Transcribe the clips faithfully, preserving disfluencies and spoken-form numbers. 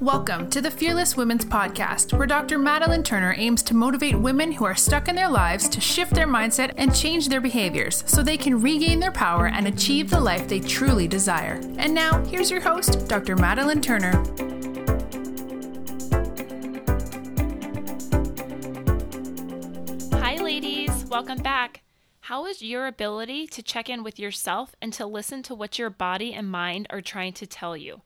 Welcome to the Fearless Women's Podcast, where Doctor Madeline Turner aims to motivate women who are stuck in their lives to shift their mindset and change their behaviors so they can regain their power and achieve the life they truly desire. And now, here's your host, Doctor Madeline Turner. Hi, ladies. Welcome back. How is your ability to check in with yourself and to listen to what your body and mind are trying to tell you?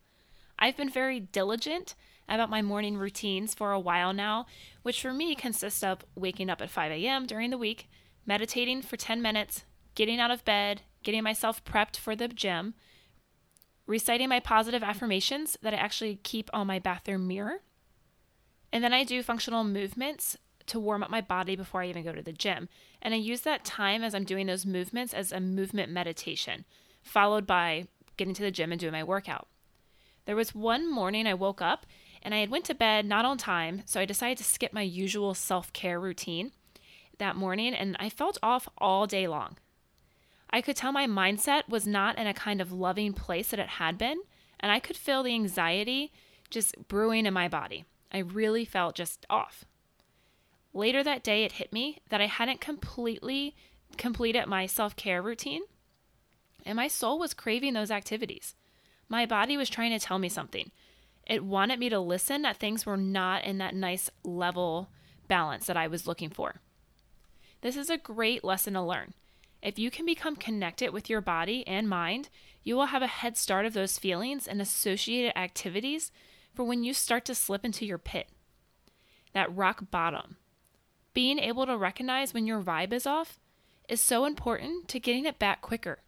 I've been very diligent about my morning routines for a while now, which for me consists of waking up at five a.m. during the week, meditating for ten minutes, getting out of bed, getting myself prepped for the gym, reciting my positive affirmations that I actually keep on my bathroom mirror, and then I do functional movements to warm up my body before I even go to the gym. And I use that time as I'm doing those movements as a movement meditation, followed by getting to the gym and doing my workout. There was one morning I woke up and I had went to bed not on time, so I decided to skip my usual self-care routine that morning, and I felt off all day long. I could tell my mindset was not in a kind of loving place that it had been, and I could feel the anxiety just brewing in my body. I really felt just off. Later that day, it hit me that I hadn't completely completed my self-care routine, and my soul was craving those activities. My body was trying to tell me something. It wanted me to listen that things were not in that nice level balance that I was looking for. This is a great lesson to learn. If you can become connected with your body and mind, you will have a head start of those feelings and associated activities for when you start to slip into your pit, that rock bottom. Being able to recognize when your vibe is off is so important to getting it back quicker.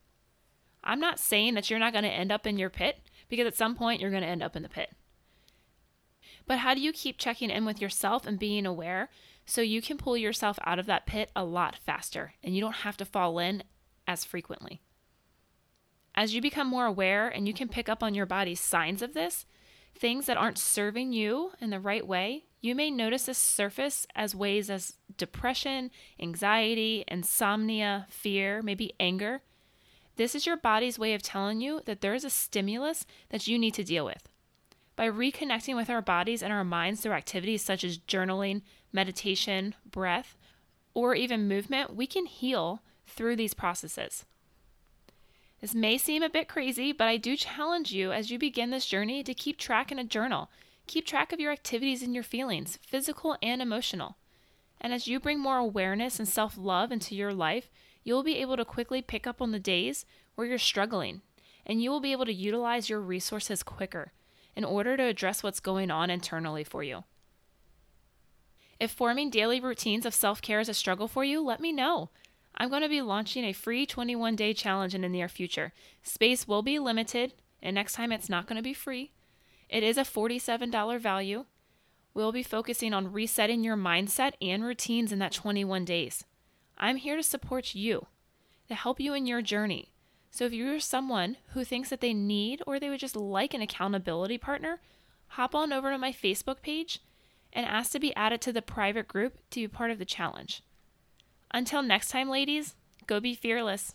I'm not saying that you're not going to end up in your pit, because at some point you're going to end up in the pit. But how do you keep checking in with yourself and being aware so you can pull yourself out of that pit a lot faster and you don't have to fall in as frequently? As you become more aware and you can pick up on your body's signs of this, things that aren't serving you in the right way, you may notice this surface as ways as depression, anxiety, insomnia, fear, maybe anger. This is your body's way of telling you that there is a stimulus that you need to deal with. By reconnecting with our bodies and our minds through activities such as journaling, meditation, breath, or even movement, we can heal through these processes. This may seem a bit crazy, but I do challenge you as you begin this journey to keep track in a journal. Keep track of your activities and your feelings, physical and emotional. And as you bring more awareness and self-love into your life, you'll be able to quickly pick up on the days where you're struggling, and you will be able to utilize your resources quicker in order to address what's going on internally for you. If forming daily routines of self-care is a struggle for you, let me know. I'm going to be launching a free twenty-one day challenge in the near future. Space will be limited, and next time it's not going to be free. It is a forty-seven dollars value. We'll be focusing on resetting your mindset and routines in that twenty-one days. I'm here to support you, to help you in your journey. So if you're someone who thinks that they need or they would just like an accountability partner, hop on over to my Facebook page and ask to be added to the private group to be part of the challenge. Until next time, ladies, go be fearless.